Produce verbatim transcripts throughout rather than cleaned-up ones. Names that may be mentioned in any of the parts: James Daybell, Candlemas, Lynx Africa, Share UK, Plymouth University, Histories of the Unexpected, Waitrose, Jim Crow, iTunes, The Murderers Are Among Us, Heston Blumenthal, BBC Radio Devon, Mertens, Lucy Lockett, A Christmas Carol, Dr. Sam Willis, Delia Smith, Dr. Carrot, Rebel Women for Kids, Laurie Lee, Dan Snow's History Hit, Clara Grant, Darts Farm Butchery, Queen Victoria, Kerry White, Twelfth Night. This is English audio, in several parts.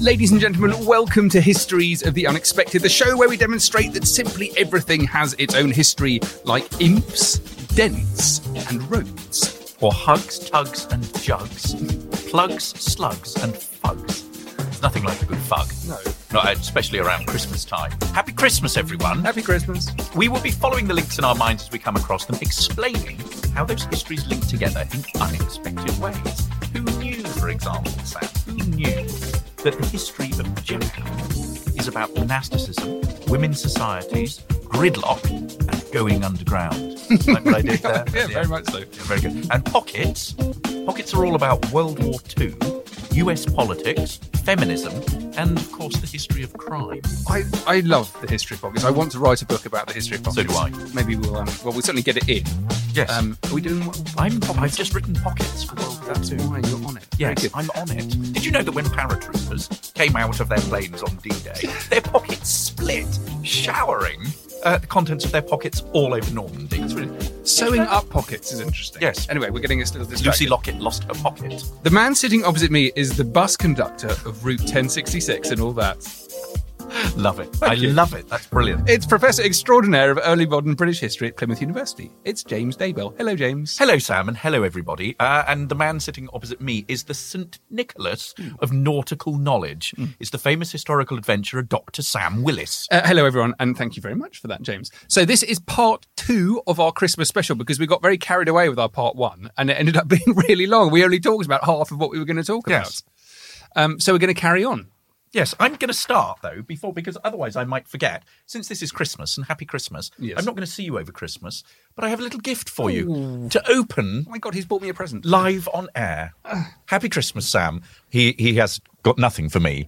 Ladies and gentlemen, welcome to Histories of the Unexpected, the show where we demonstrate that simply everything has its own history, like imps, dents, and roads. Or hugs, tugs, and jugs. Plugs, slugs, and fugs. There's nothing like a good fug. No. Not especially around Christmas time. Happy Christmas, everyone. Happy Christmas. We will be following the links in our minds as we come across them, explaining how those histories link together in unexpected ways. Who knew, for example, Sam? Who knew that the history of Jim Crow is about monasticism, women's societies, gridlock, and going underground? Like what I did there? yeah, yeah, very much so. Yeah, very good. And pockets. Pockets are all about World War Two, U S politics, feminism, and, of course, the history of crime. I, I love the history of pockets. I want to write a book about the history of pockets. So do I. Maybe we'll, um, well, we'll certainly get it in. Yes. Um, are we doing what? I'm, I've just written pockets for World War Two. Why, you're on it. Yes, I'm on it. Did you know that when paratroopers came out of their planes on D-Day, their pockets split, showering uh, the contents of their pockets all over Normandy? That's really Sewing yeah. up pockets is interesting. Yes. Anyway, we're getting a little distracted. Lucy Lockett lost her pocket. The man sitting opposite me is the bus conductor of Route ten sixty-six and all that. Love it. Thank I you. love it. That's brilliant. It's Professor Extraordinaire of Early Modern British History at Plymouth University. It's James Daybell. Hello, James. Hello, Sam, and hello, everybody. Uh, and the man sitting opposite me is the Saint Nicholas mm. of nautical knowledge. Mm. It's the famous historical adventurer, Doctor Sam Willis. Uh, hello, everyone, and thank you very much for that, James. So this is part two of our Christmas special, because we got very carried away with our part one, and it ended up being really long. We only talked about half of what we were going to talk yes. about. Um, so we're going to carry on. Yes, I'm going to start, though, before because otherwise I might forget. Since this is Christmas and Happy Christmas, yes. I'm not going to see you over Christmas, but I have a little gift for you Ooh. to open. Oh, my God, he's bought me a present. Live on air. Happy Christmas, Sam. He he has got nothing for me.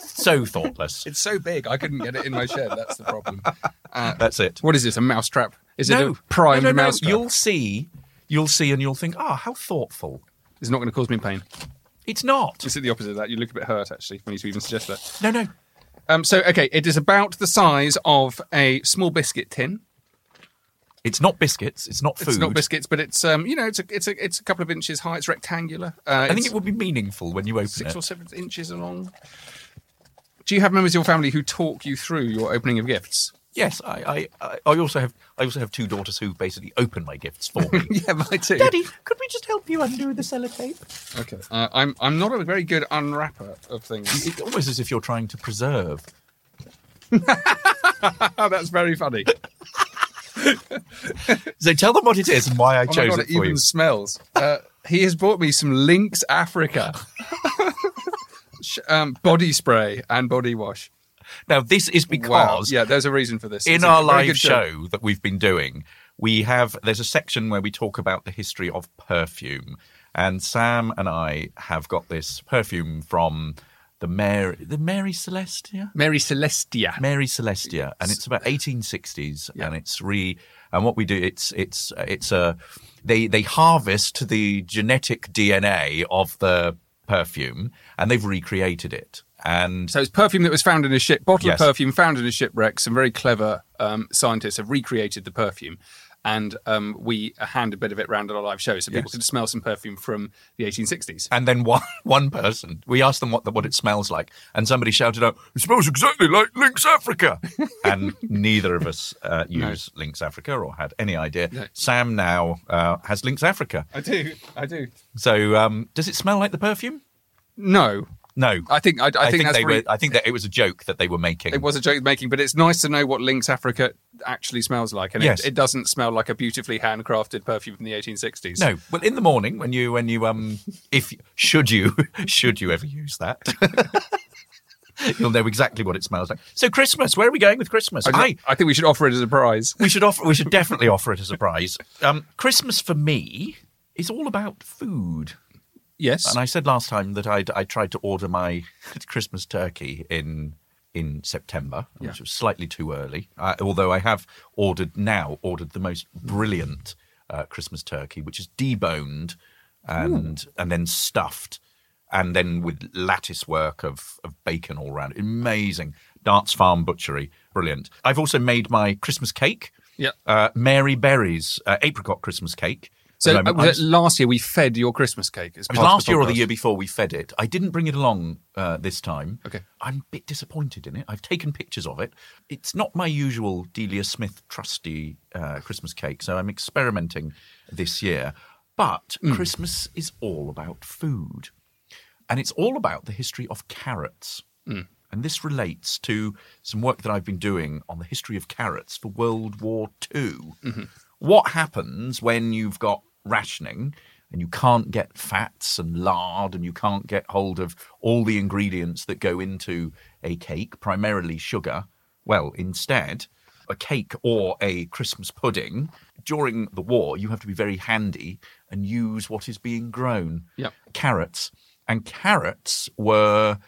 So thoughtless. It's so big, I couldn't get it in my shed. That's the problem. Uh, That's it. What is this, a mousetrap? Is no, it a primed no, no, mousetrap? No. You'll see, you'll see and you'll think, ah, oh, how thoughtful. It's not going to cause me pain. It's not. It's the opposite of that. You look a bit hurt, actually, when you even suggest that. No, no. Um, so, okay, it is about the size of a small biscuit tin. It's not biscuits. It's not food. It's not biscuits, but it's, um, you know, it's a, it's a, it's a couple of inches high. It's rectangular. Uh, I think it would be meaningful when you open six it. Six or seven inches long. Do you have members of your family who talk you through your opening of gifts? Yes, I, I, I also have I also have two daughters who basically open my gifts for me. Yeah, mine too. Daddy, could we just help you undo the sellotape? Okay, uh, I'm I'm not a very good unwrapper of things. It's almost as if you're trying to preserve. That's very funny. So tell them what it is and why I oh chose my God, it, it for you. It even smells. Uh, he has bought me some Lynx Africa um, body spray and body wash. Now, this is because... Wow. Yeah, there's a reason for this. In it's our live show that we've been doing, we have... There's a section where we talk about the history of perfume. And Sam and I have got this perfume from the Mary... The Mary Celestia? Mary Celestia. Mary Celestia. And it's about eighteen sixties. Yeah. And it's re... And what we do, it's... It's it's a... They, they harvest the genetic D N A of the perfume, and they've recreated it. And so it's perfume that was found in a ship, bottle yes. of perfume found in a shipwreck. Some very clever um, scientists have recreated the perfume. and um, we hand a bit of it around at our live show so people yes. could smell some perfume from the eighteen sixties. And then one one person, we asked them what the, what it smells like, and somebody shouted out, "It smells exactly like Lynx Africa." And neither of us uh, use no. Lynx Africa or had any idea. No. Sam now uh, has Lynx Africa. I do, I do. So um, does it smell like the perfume? No. No, I think I, I, I think, think that's they really, were, I think that it was a joke that they were making. It was a joke making, but it's nice to know what Lynx Africa actually smells like, and yes. it, it doesn't smell like a beautifully handcrafted perfume from the eighteen sixties. No, well, in the morning when you when you um, if should you should you ever use that, you'll know exactly what it smells like. So Christmas, where are we going with Christmas? I, I, I think we should offer it as a prize. We should offer. We should definitely offer it as a prize. Um, Christmas for me is all about food. Yes. And I said last time that I'd, I tried to order my Christmas turkey in in September, yeah. which was slightly too early, uh, although I have ordered now, ordered the most brilliant uh, Christmas turkey, which is deboned and Ooh. and then stuffed and then with lattice work of, of bacon all around. Amazing. Darts Farm Butchery. Brilliant. I've also made my Christmas cake, yeah. uh, Mary Berry's uh, apricot Christmas cake. So uh, last year we fed your Christmas cake. As it was last year or the year before we fed it. I didn't bring it along uh, this time. Okay. I'm a bit disappointed in it. I've taken pictures of it. It's not my usual Delia Smith trusty uh, Christmas cake, so I'm experimenting this year. But mm. Christmas is all about food. And it's all about the history of carrots. Mm. And this relates to some work that I've been doing on the history of carrots for World War Two. Mm-hmm. What happens when you've got rationing and you can't get fats and lard and you can't get hold of all the ingredients that go into a cake, primarily sugar? Well, instead, a cake or a Christmas pudding, during the war, you have to be very handy and use what is being grown. Yep. Carrots. And carrots were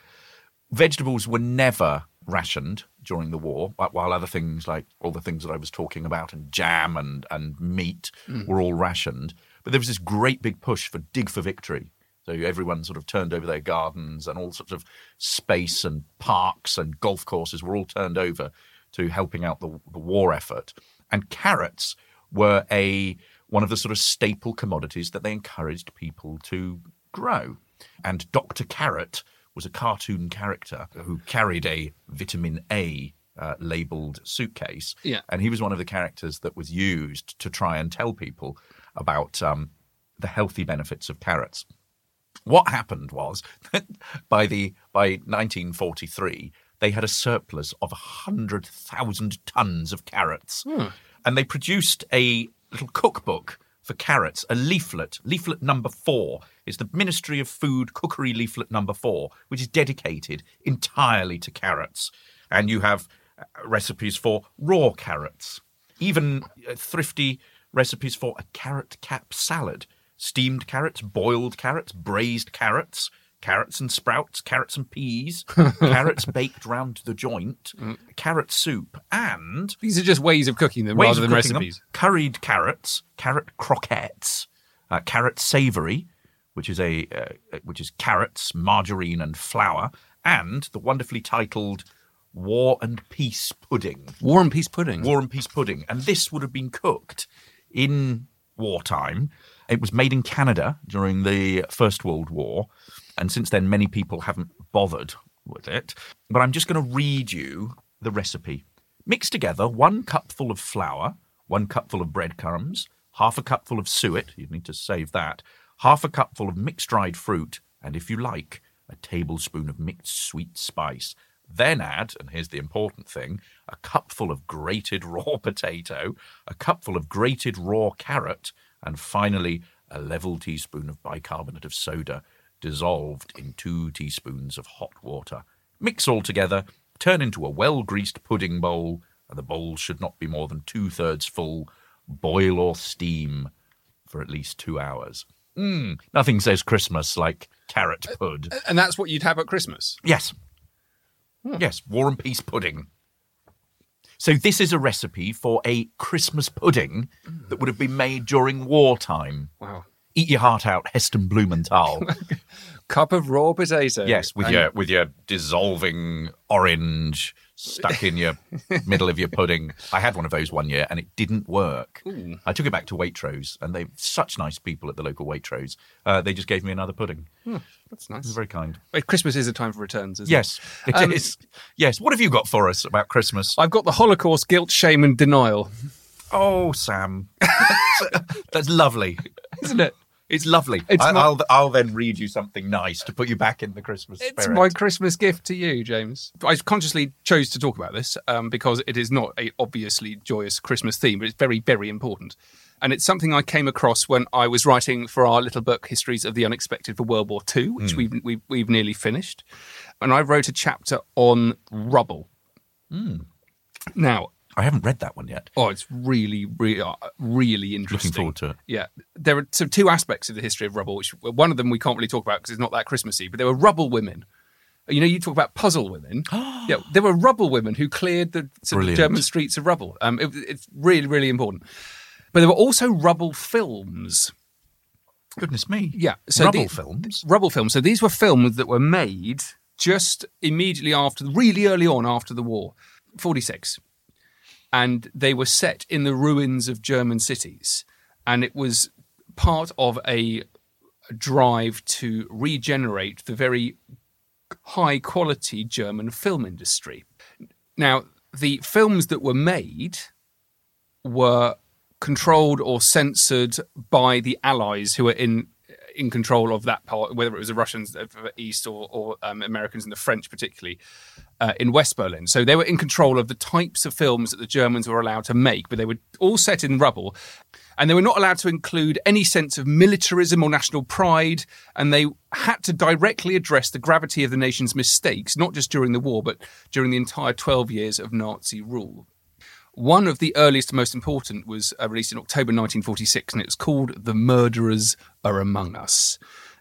vegetables were never rationed during the war, while other things like all the things that I was talking about and jam and, and meat mm. were all rationed. But there was this great big push for Dig for Victory. So everyone sort of turned over their gardens and all sorts of space and parks and golf courses were all turned over to helping out the, the war effort. And carrots were a one of the sort of staple commodities that they encouraged people to grow. And Doctor Carrot was a cartoon character who carried a vitamin A uh, labelled suitcase. Yeah. And he was one of the characters that was used to try and tell people about um, the healthy benefits of carrots. What happened was that by, the, by nineteen forty-three, they had a surplus of one hundred thousand tonnes of carrots. Hmm. And they produced a little cookbook for carrots, a leaflet, leaflet number four. It's the Ministry of Food Cookery leaflet number four, which is dedicated entirely to carrots. And you have recipes for raw carrots, even thrifty recipes for a carrot cap salad, steamed carrots, boiled carrots, braised carrots, carrots and sprouts, carrots and peas, carrots baked round to the joint, mm. carrot soup, and... These are just ways of cooking them rather than recipes. Them. Curried carrots, carrot croquettes, uh, carrot savoury, which is a uh, which is carrots, margarine and flour, and the wonderfully titled War and Peace Pudding. War and Peace Pudding? War and Peace Pudding. And this would have been cooked in wartime. It was made in Canada during the First World War. And since then, many people haven't bothered with it. But I'm just going to read you the recipe. Mix together one cupful of flour, one cupful of breadcrumbs, half a cupful of suet, you'd need to save that, half a cupful of mixed dried fruit, and if you like, a tablespoon of mixed sweet spice. Then add, and here's the important thing, a cupful of grated raw potato, a cupful of grated raw carrot, and finally, a level teaspoon of bicarbonate of soda, dissolved in two teaspoons of hot water. Mix all together, turn into a well-greased pudding bowl, and the bowl should not be more than two-thirds full. Boil or steam for at least two hours. Mm, nothing says Christmas like carrot pud. Uh, and that's what you'd have at Christmas? Yes. Hmm. Yes, War and Peace Pudding. So this is a recipe for a Christmas pudding mm. that would have been made during wartime. Wow. Eat your heart out, Heston Blumenthal. Cup of raw potato. Yes, with and... your with your dissolving orange stuck in your middle of your pudding. I had one of those one year and it didn't work. Ooh. I took it back to Waitrose, and they're such nice people at the local Waitrose. Uh, they just gave me another pudding. Hmm, that's nice. Very kind. Wait, Christmas is a time for returns, isn't yes, it? Yes, it um, is. Yes. What have you got for us about Christmas? I've got the Holocaust, guilt, shame and denial. Oh, Sam. That's lovely. Isn't it? It's lovely. It's I, my, I'll I'll then read you something nice to put you back in the Christmas spirit. It's my Christmas gift to you, James. I consciously chose to talk about this um, because it is not a obviously joyous Christmas theme, but it's very, very important. And it's something I came across when I was writing for our little book, Histories of the Unexpected, for World War Two, which mm. we've, we've, we've nearly finished. And I wrote a chapter on rubble. Mm. Now... I haven't read that one yet. Oh, it's really, really, really interesting. Looking forward to it. Yeah. There are some two aspects of the history of rubble, which one of them we can't really talk about because it's not that Christmassy, but there were rubble women. You know, you talk about puzzle women. Yeah, there were rubble women who cleared the, the German streets of rubble. Um, it, it's really, really important. But there were also rubble films. Goodness me. Yeah. So rubble the, films? Rubble films. So these were films that were made just immediately after, really early on after the war, forty-six. And they were set in the ruins of German cities. And it was part of a drive to regenerate the very high-quality German film industry. Now, the films that were made were controlled or censored by the Allies who were in in control of that part, whether it was the Russians of the East or, or um, Americans and the French particularly, uh, in West Berlin. So they were in control of the types of films that the Germans were allowed to make, but they were all set in rubble. And they were not allowed to include any sense of militarism or national pride. And they had to directly address the gravity of the nation's mistakes, not just during the war, but during the entire twelve years of Nazi rule. One of the earliest and most important was uh, released in October nineteen forty-six, and it's called The Murderers Are Among Us.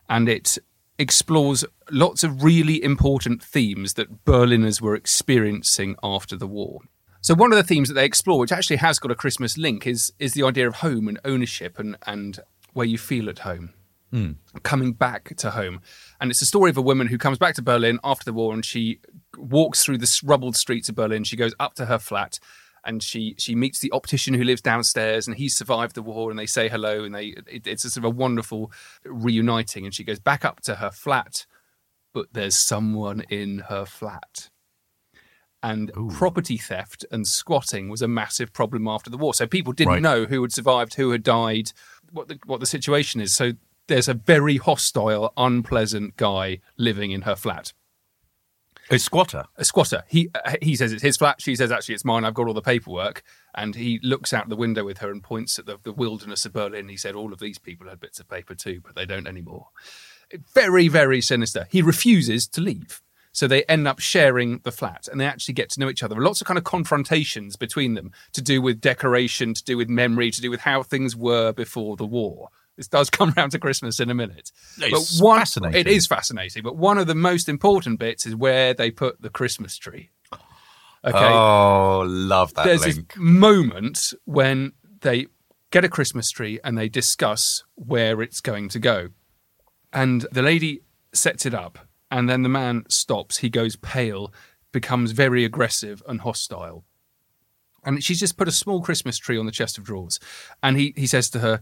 And it explores lots of really important themes that Berliners were experiencing after the war. So one of the themes that they explore, which actually has got a Christmas link, is is the idea of home and ownership and, and where you feel at home, mm. coming back to home. And it's the story of a woman who comes back to Berlin after the war, and she walks through the rubbled streets of Berlin. She goes up to her flat, and she she meets the optician who lives downstairs, and he survived the war, and they say hello, and they it, it's a sort of a wonderful reuniting. And she goes back up to her flat, but there's someone in her flat. And Ooh. Property theft and squatting was a massive problem after the war. So people didn't right. know who had survived, who had died, what the, what the situation is. So there's a very hostile, unpleasant guy living in her flat. A squatter. A squatter. He uh, he says it's his flat. She says, actually, it's mine. I've got all the paperwork. And he looks out the window with her and points at the, the wilderness of Berlin. He said all of these people had bits of paper too, but they don't anymore. Very, very sinister. He refuses to leave. So they end up sharing the flat, and they actually get to know each other. Lots of kind of confrontations between them to do with decoration, to do with memory, to do with how things were before the war. This does come round to Christmas in a minute. It's but one, fascinating. It is fascinating. But one of the most important bits is where they put the Christmas tree. Okay. Oh, love that There's link. This moment when they get a Christmas tree and they discuss where it's going to go. And the lady sets it up, and then the man stops. He goes pale, becomes very aggressive and hostile. And she's just put a small Christmas tree on the chest of drawers. And he, he says to her,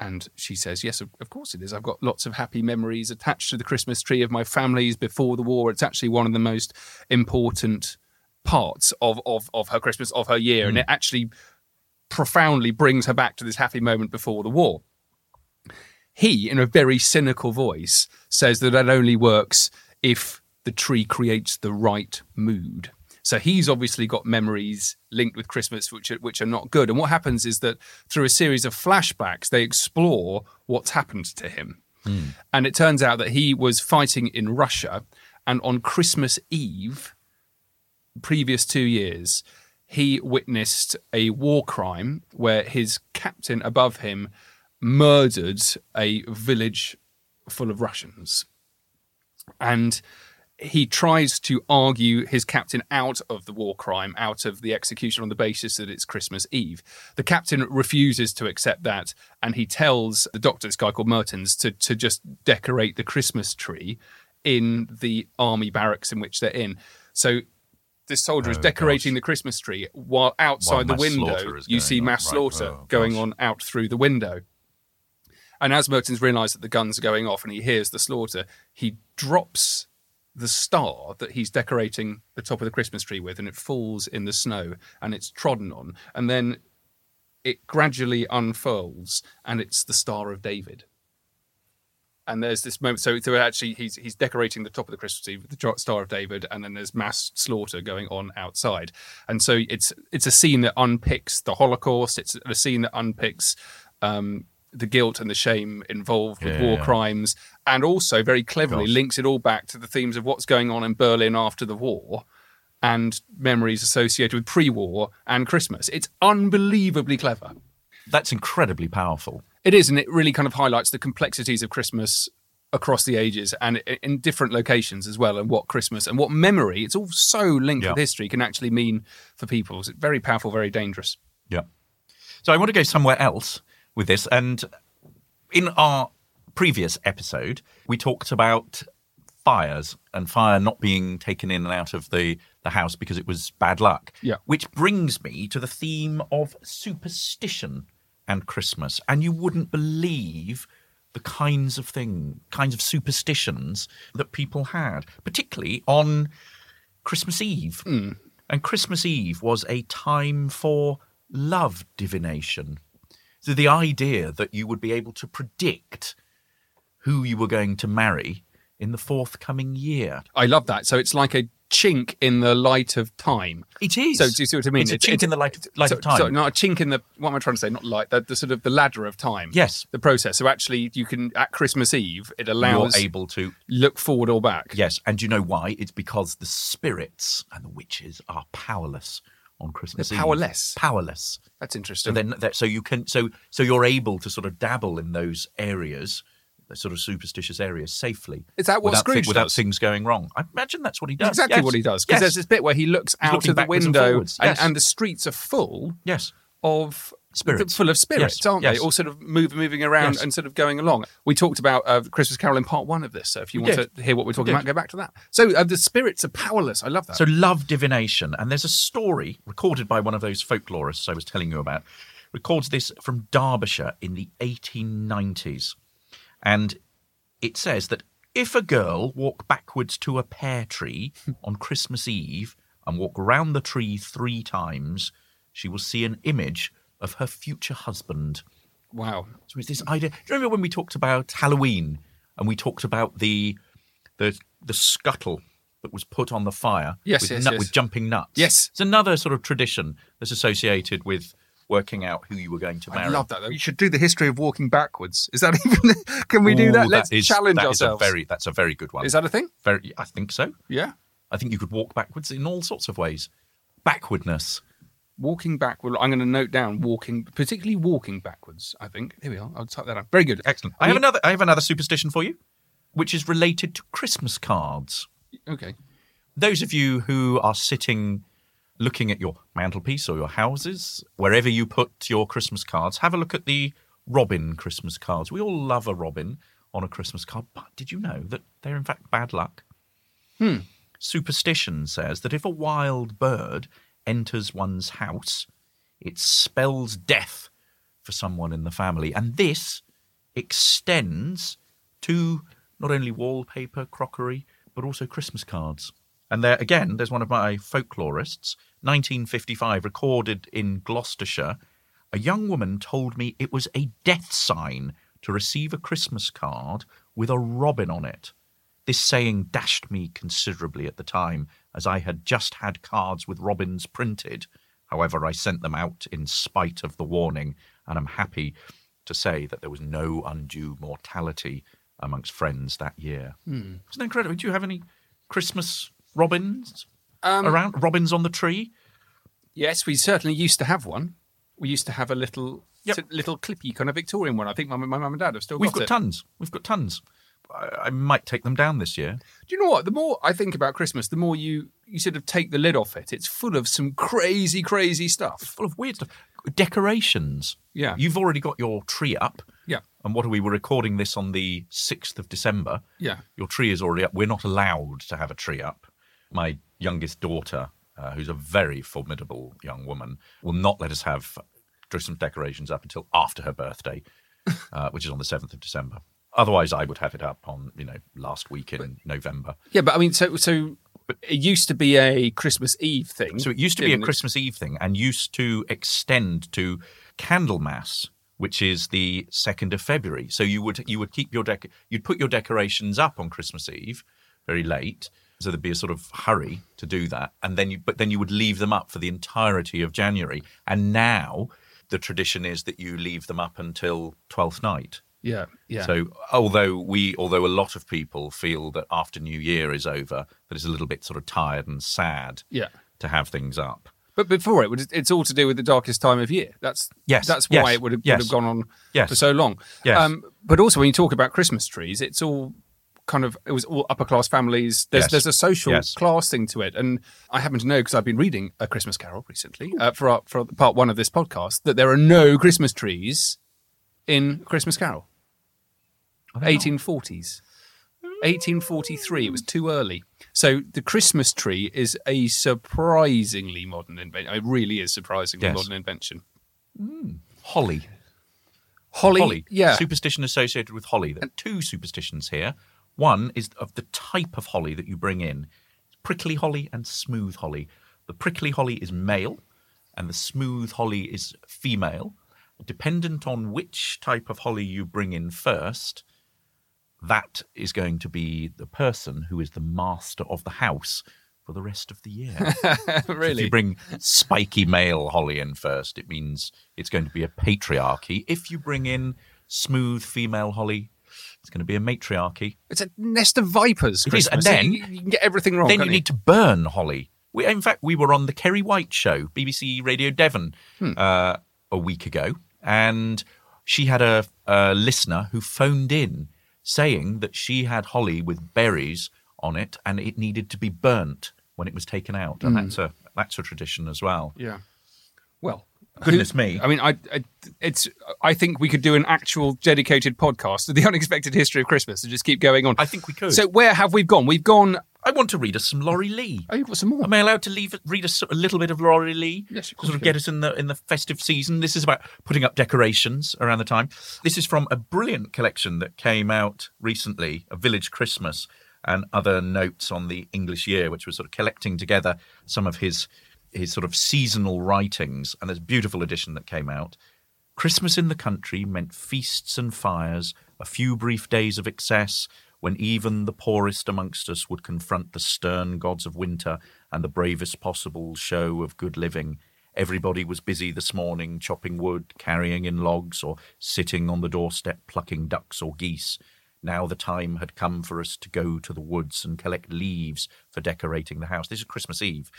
And she says, yes, of course it is. I've got lots of happy memories attached to the Christmas tree of my family's before the war. It's actually one of the most important parts of, of, of her Christmas, of her year. Mm. And it actually profoundly brings her back to this happy moment before the war. He, in a very cynical voice, says that that only works if the tree creates the right mood. So he's obviously got memories linked with Christmas which are, which are not good. And what happens is that through a series of flashbacks, they explore what's happened to him. Mm. And it turns out that he was fighting in Russia. And on Christmas Eve, previous two years, he witnessed a war crime where his captain above him murdered a village full of Russians. And he tries to argue his captain out of the war crime, out of the execution, on the basis that it's Christmas Eve. The captain refuses to accept that, and he tells the doctor, this guy called Mertens, to, to just decorate the Christmas tree in the army barracks in which they're in. So this soldier oh, is decorating gosh. the Christmas tree while outside while the window you see on. mass right. slaughter oh, going gosh. on out through the window. And as Mertens realises that the guns are going off and he hears the slaughter, he drops the star that he's decorating the top of the Christmas tree with, and it falls in the snow and it's trodden on, and then it gradually unfurls and it's the Star of David. And there's this moment, so, so actually he's he's decorating the top of the Christmas tree with the Star of David, and then there's mass slaughter going on outside. And so it's it's a scene that unpicks the Holocaust. It's a scene that unpicks um the guilt and the shame involved with yeah, war yeah. crimes, and also very cleverly Gosh. links it all back to the themes of what's going on in Berlin after the war and memories associated with pre-war and Christmas. It's unbelievably clever. That's incredibly powerful. It is, and it really kind of highlights the complexities of Christmas across the ages and in different locations as well, and what Christmas and what memory, it's all so linked yeah. with history, can actually mean for people. It's very powerful, very dangerous. Yeah. So I want to go somewhere else with this, and in our previous episode we talked about fires and fire not being taken in and out of the the house because it was bad luck, yeah which brings me to the theme of superstition and Christmas. And you wouldn't believe the kinds of thing kinds of superstitions that people had, particularly on Christmas Eve. mm. And Christmas Eve was a time for love divination. So the idea that you would be able to predict who you were going to marry in the forthcoming year. I love that. So it's like a chink in the light of time. It is. So do you see what I mean? It's a chink it's, in the light, of, light so, of time. So not a chink in the, what am I trying to say? Not light, the, the sort of the ladder of time. Yes. The process. So actually you can, at Christmas Eve, it allows... You're able to... Look forward or back. Yes. And do you know why? It's because the spirits and the witches are powerless on Christmas They're Eve. Powerless. Powerless. That's interesting. So then, that, so you can, so so you're able to sort of dabble in those areas, those sort of superstitious areas, safely. Is that what without Scrooge thi- without does? things going wrong? I imagine that's what he does. Exactly yes. what he does. Because yes. there's this bit where he looks He's out of the window, and, yes. and, and the streets are full. Yes. of. Spirits. Full of spirits, yes. aren't yes. they? All sort of move, moving around yes. and sort of going along. We talked about uh, Christmas Carol in part one of this, so if you we want did. to hear what we're talking we about, go back to that. So uh, the spirits are powerless. I love that. So love divination. And there's a story recorded by one of those folklorists I was telling you about, records this from Derbyshire in the eighteen nineties. And it says that if a girl walk backwards to a pear tree on Christmas Eve and walk round the tree three times, she will see an image of her future husband. Wow. So it's this idea. Do you remember when we talked about Halloween and we talked about the the the scuttle that was put on the fire yes, with, yes, nut, yes. with jumping nuts? Yes. It's another sort of tradition that's associated with working out who you were going to marry. I love that, though. You should do the history of walking backwards. Is that even... Can we Ooh, do that? Let's that is, challenge that ourselves. Is a very, that's a very good one. Is that a thing? Very. I think so. Yeah. I think you could walk backwards in all sorts of ways. Backwardness. Walking backward. I'm going to note down walking, particularly walking backwards, I think. Here we are. I'll type that out. Very good. Excellent. I, I mean, have another I have another superstition for you, which is related to Christmas cards. Okay. Those of you who are sitting, looking at your mantelpiece or your houses, wherever you put your Christmas cards, have a look at the robin Christmas cards. We all love a robin on a Christmas card, but did you know that they're in fact bad luck? Hmm. Superstition says that if a wild bird enters one's house, it spells death for someone in the family. And this extends to not only wallpaper, crockery, but also Christmas cards. And there again, there's one of my folklorists, nineteen fifty-five, recorded in Gloucestershire. A young woman told me it was a death sign to receive a Christmas card with a robin on it. This saying dashed me considerably at the time, as I had just had cards with robins printed. However, I sent them out in spite of the warning, and I'm happy to say that there was no undue mortality amongst friends that year. Hmm. Isn't that incredible? Do you have any Christmas robins um, around? Robins on the tree? Yes, we certainly used to have one. We used to have a little yep. little clippy kind of Victorian one. I think my, my mum and dad have still got We've got it. tons. We've got tons. I might take them down this year. Do you know what? The more I think about Christmas, the more you, you sort of take the lid off it. It's full of some crazy, crazy stuff. It's full of weird stuff. Decorations. Yeah. You've already got your tree up. Yeah. And what are we? We're recording this on the sixth of December. Yeah. Your tree is already up. We're not allowed to have a tree up. My youngest daughter, uh, who's a very formidable young woman, will not let us have Christmas decorations up until after her birthday, uh, which is on the seventh of December. Otherwise, I would have it up on, you know, last week in but, November. Yeah, but I mean, so so it used to be a Christmas Eve thing. So it used to be a Christmas Eve thing and used to extend to Candlemas, which is the second of February. So you would you would keep your dec- you'd put your decorations up on Christmas Eve, very late. So there'd be a sort of hurry to do that, and then you but then you would leave them up for the entirety of January. And now the tradition is that you leave them up until Twelfth Night. Yeah, yeah. So although we, although a lot of people feel that after New Year is over, that it's a little bit sort of tired and sad yeah. to have things up. But before it, it's all to do with the darkest time of year. That's yes, that's why yes, it would have, yes, would have gone on yes, for so long. Yes. Um, but also when you talk about Christmas trees, it's all kind of, it was all upper class families. There's yes. there's a social yes. class thing to it. And I happen to know, because I've been reading A Christmas Carol recently uh, for, our, for part one of this podcast, that there are no Christmas trees in A Christmas Carol. eighteen forties. eighteen forty-three. It was too early. So the Christmas tree is a surprisingly modern invention. It really is surprisingly yes. modern invention. Mm. Holly. holly. Holly. Yeah. Superstition associated with holly. There are two superstitions here. One is of the type of holly that you bring in. Prickly holly and smooth holly. The prickly holly is male and the smooth holly is female. Dependent on which type of holly you bring in first, that is going to be the person who is the master of the house for the rest of the year. Really? So if you bring spiky male holly in first, it means it's going to be a patriarchy. If you bring in smooth female holly, it's going to be a matriarchy. It's a nest of vipers, Christmas. It is, and then you, you can get everything wrong. Then you, you need to burn holly. We, in fact, we were on the Kerry White show, B B C Radio Devon, hmm. uh, a week ago, and she had a, a listener who phoned in saying that she had holly with berries on it and it needed to be burnt when it was taken out. And mm. that's a that's a tradition as well. Yeah. Well, goodness who, me. I mean, I, I it's I think we could do an actual dedicated podcast to the unexpected history of Christmas and just keep going on. I think we could. So where have we gone? We've gone... I want to read us some Laurie Lee. Oh, you've got some more. Am I allowed to leave, read us a little bit of Laurie Lee? Yes, of course. Sort of get us in the in the festive season. This is about putting up decorations around the time. This is from a brilliant collection that came out recently, A Village Christmas and Other Notes on the English Year, which was sort of collecting together some of his his sort of seasonal writings. And there's a beautiful edition that came out. Christmas in the country meant feasts and fires, a few brief days of excess, when even the poorest amongst us would confront the stern gods of winter and the bravest possible show of good living. Everybody was busy this morning chopping wood, carrying in logs, or sitting on the doorstep plucking ducks or geese. Now the time had come for us to go to the woods and collect leaves for decorating the house. This is Christmas Eve.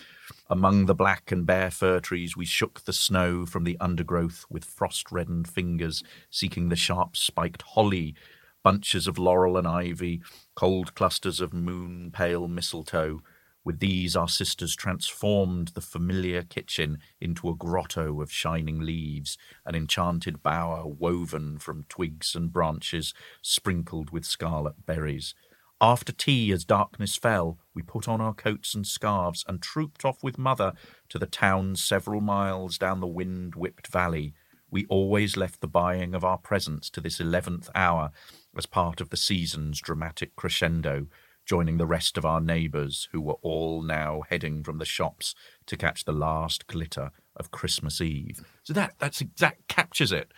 Among the black and bare fir trees, we shook the snow from the undergrowth with frost-reddened fingers, seeking the sharp-spiked holly, bunches of laurel and ivy, cold clusters of moon-pale mistletoe. With these our sisters transformed the familiar kitchen into a grotto of shining leaves, an enchanted bower woven from twigs and branches, sprinkled with scarlet berries. After tea, as darkness fell, we put on our coats and scarves and trooped off with mother to the town several miles down the wind-whipped valley. We always left the buying of our presents to this eleventh hour as part of the season's dramatic crescendo, joining the rest of our neighbours who were all now heading from the shops to catch the last glitter of Christmas Eve. So that that's exact captures it.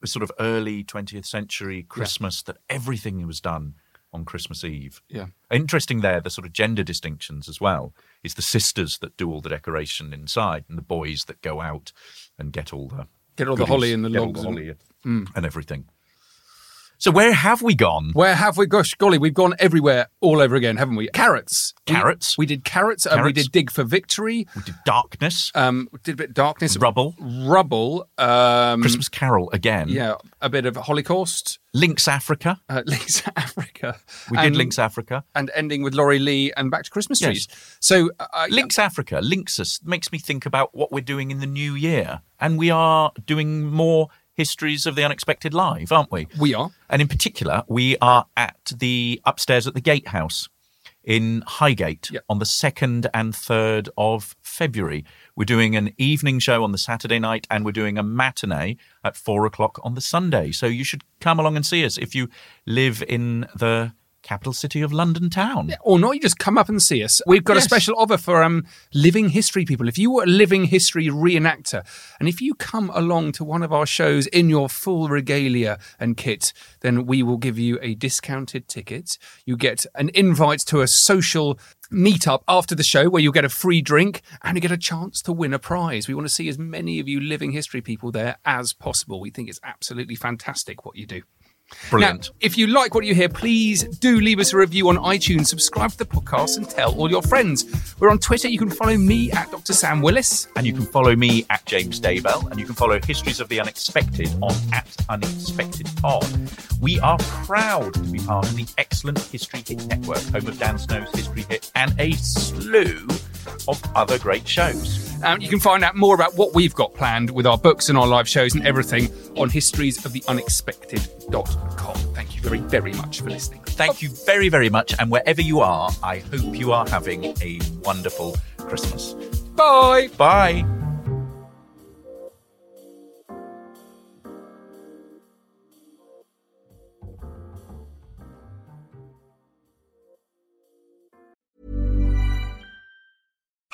The sort of early twentieth century Christmas, yeah. That everything was done on Christmas Eve. Yeah. Interesting there, the sort of gender distinctions as well. It's the sisters that do all the decoration inside and the boys that go out and get all the get all goodies, the holly and the logs the and, and, and everything. So where have we gone? Where have we? Gosh, golly, we've gone everywhere all over again, haven't we? Carrots. Carrots. We, we did carrots. carrots. Um, we did dig for victory. We did darkness. Um, we did a bit of darkness. Rubble. Rubble. Um, Christmas Carol again. Yeah, a bit of Holocaust. Lynx Africa. Uh, Lynx Africa. We and, did Lynx Africa. And ending with Laurie Lee and Back to Christmas Trees. Yes. So uh, Lynx uh, Africa, Lynxus, makes me think about what we're doing in the new year. And we are doing more Histories of the Unexpected live, aren't we? We are. And in particular, we are at the upstairs at the Gatehouse in Highgate, yep, on the second and third of February. We're doing an evening show on the Saturday night and we're doing a matinee at four o'clock on the Sunday. So you should come along and see us if you live in the capital city of London town. Yeah, or not, you just come up and see us. We've got yes. a special offer for um, living history people. If you were a living history reenactor, and if you come along to one of our shows in your full regalia and kit, then we will give you a discounted ticket. You get an invite to a social meet up after the show where you'll get a free drink and you get a chance to win a prize. We want to see as many of you living history people there as possible. We think it's absolutely fantastic what you do. Brilliant. Now, if you like what you hear, please do leave us a review on iTunes, subscribe to the podcast and tell all your friends. We're on Twitter. You can follow me at Doctor Sam Willis. And you can follow me at James Daybell. And you can follow Histories of the Unexpected on at UnexpectedPod. We are proud to be part of the excellent History Hit Network, home of Dan Snow's History Hit and a slew of other great shows. Um, you can find out more about what we've got planned with our books and our live shows and everything on histories of the unexpected dot com. Thank you very, very much for listening. Thank you very, very much. And wherever you are, I hope you are having a wonderful Christmas. Bye. Bye.